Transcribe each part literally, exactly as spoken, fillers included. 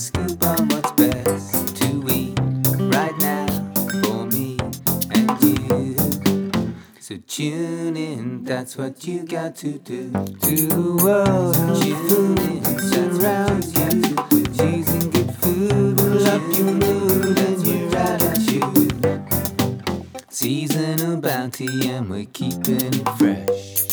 scoop on what's best to eat right now for me and you. So tune in, that's what you got to do. To the world of tune in, surrounds you. Choosing good food will up your mood as we ride at you. Seasonal bounty and we're keeping it fresh.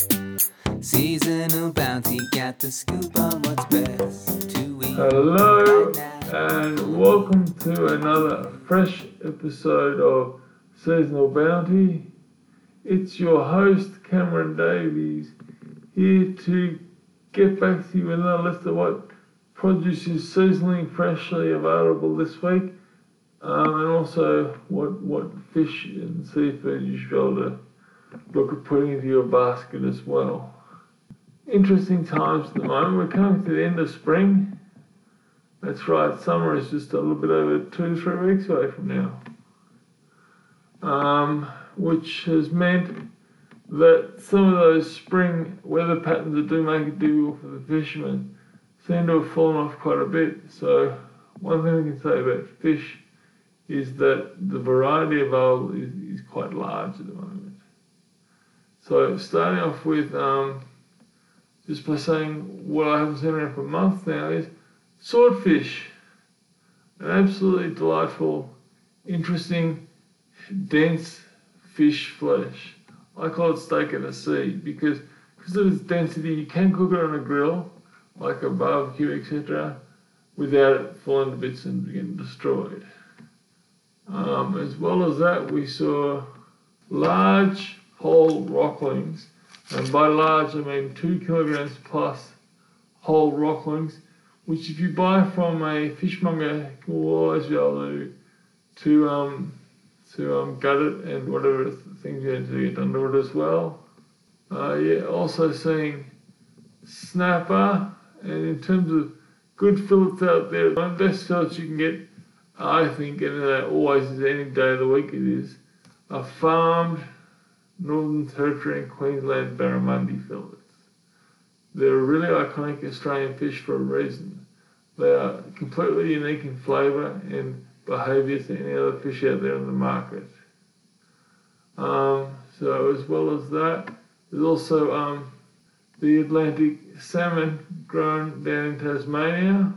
Seasonal bounty, got the scoop on what's best to eat. Hello and welcome to another fresh episode of Seasonal Bounty. It's your host Cameron Davies here to get back to you with another list of what produce is seasonally freshly available this week, um, and also what, what fish and seafood you should be able to look at putting into your basket as well. Interesting times at the moment. We're coming to the end of spring. That's right, summer is just a little bit over two to three weeks away from now. Um, which has meant that some of those spring weather patterns that do make it difficult for the fishermen seem to have fallen off quite a bit. So one thing we can say about fish is that the variety available is, is quite large at the moment. So starting off with um, just by saying what I haven't seen around for months now is swordfish. An absolutely delightful, interesting, dense fish flesh. I call it steak of the sea because because of its density, you can cook it on a grill, like a barbecue, et cetera, without it falling to bits and getting destroyed. Um, as well as that, we saw large whole rocklings. And by large, I mean two kilograms plus whole rocklings, which if you buy from a fishmonger, you will always be able to, to, um, to um, gut it and whatever things you need to get under it as well. Uh, yeah, also seeing snapper, and in terms of good fillets out there, the best fillets you can get, I think, and that always is any day of the week it is, are farmed Northern Territory and Queensland barramundi fillets. They're a really iconic Australian fish for a reason. They are completely unique in flavour and behaviour to any other fish out there in the market. Um, so as well as that, there's also um, the Atlantic salmon grown down in Tasmania.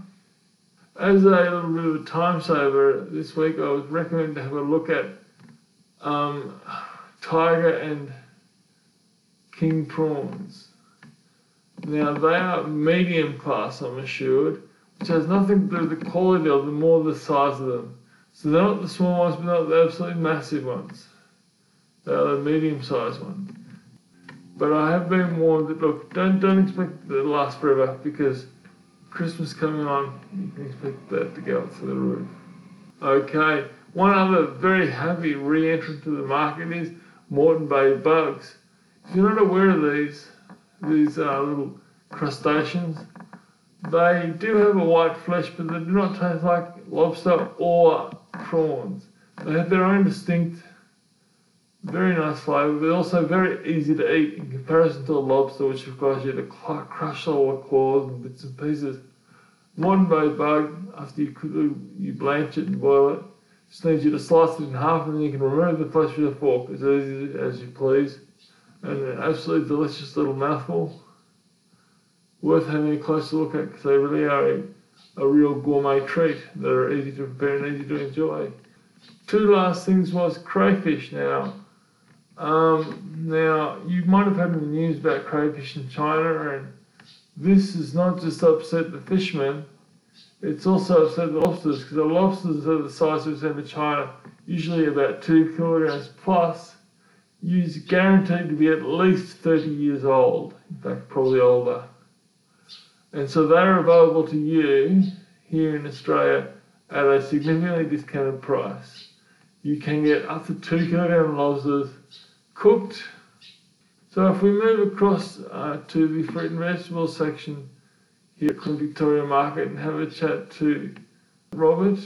As a little bit of a time saver this week, I would recommend to have a look at um, tiger and king prawns. Now they are medium class, I'm assured, which has nothing to do with the quality of them, more the size of them. So they're not the small ones, but not the absolutely massive ones. They are the medium sized ones. But I have been warned that look, don't don't expect that to last forever because Christmas coming on, you can expect that to go up to the roof. Okay, one other very happy re-entrant to the market is Moreton Bay bugs. If you're not aware of these, these uh, little crustaceans, they do have a white flesh, but they do not taste like lobster or prawns. They have their own distinct, very nice flavour, but also very easy to eat in comparison to a lobster, which requires you to crush all the claws and bits and pieces. Moreton Bay bug, after you, you blanch it and boil it, just needs you to slice it in half and then you can remove the flesh with a fork as easy as you please. And an absolutely delicious little mouthful. Worth having a closer look at because they really are a, a real gourmet treat that are easy to prepare and easy to enjoy. Two last things was crayfish now. Um, now, you might have heard in the news about crayfish in China, and this has not just upset the fishermen, it's also upset the lobsters, because the lobsters are the size we send to China, usually about two kilograms plus, is guaranteed to be at least thirty years old, in fact probably older. And so they're available to you here in Australia at a significantly discounted price. You can get up to two kilogram lobsters cooked. So if we move across uh, to the fruit and vegetables section here at Victoria Market and have a chat to Robert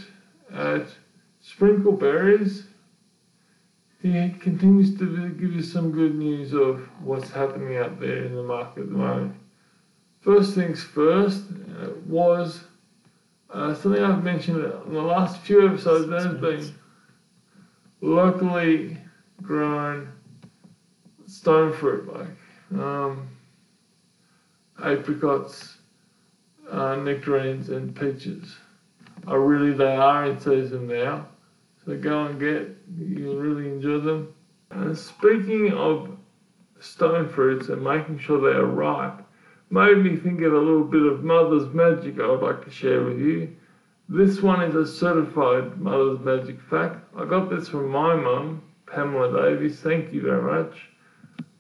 at Sprinkle Berries. He continues to give you some good news of what's happening out there in the market at the moment. First things first uh, was uh, something I've mentioned in the last few episodes, that has been locally grown stone fruit, like um, apricots, uh, nectarines and peaches. Are really, they are in season now, so go and get, you'll really enjoy them. And speaking of stone fruits and making sure they are ripe, made me think of a little bit of Mother's Magic I would like to share with you. This one is a certified Mother's Magic fact. I got this from my mum, Pamela Davies, thank you very much,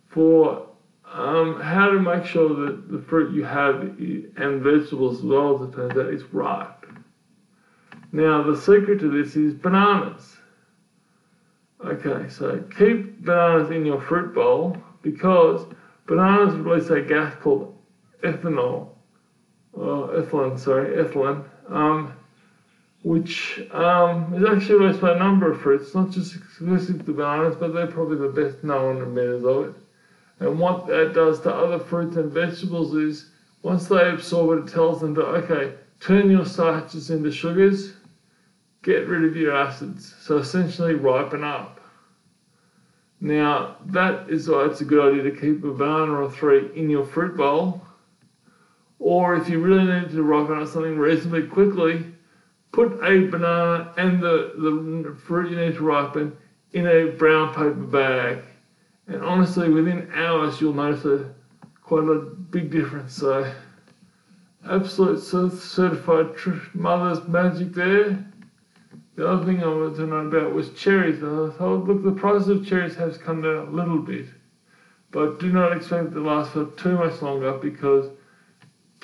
for um, how to make sure that the fruit you have and vegetables as well, as it turns out, is ripe. Now, the secret to this is bananas. Okay, so keep bananas in your fruit bowl, because bananas release a gas called ethanol, or ethylene, sorry, ethylene, um, which um, is actually released by a number of fruits, not just exclusive to bananas, but they're probably the best known emitters of it. And what that does to other fruits and vegetables is, once they absorb it, it tells them to, okay, turn your starches into sugars, get rid of your acids, so essentially ripen up. Now, that is why it's a good idea to keep a banana or three in your fruit bowl. Or if you really need to ripen up something reasonably quickly, put a banana and the, the fruit you need to ripen in a brown paper bag. And honestly, within hours, you'll notice a, quite a big difference. So, absolute certified tr- Mother's Magic there. The other thing I wanted to know about was cherries. And I thought, look, the price of cherries has come down a little bit, but do not expect it to last for too much longer, because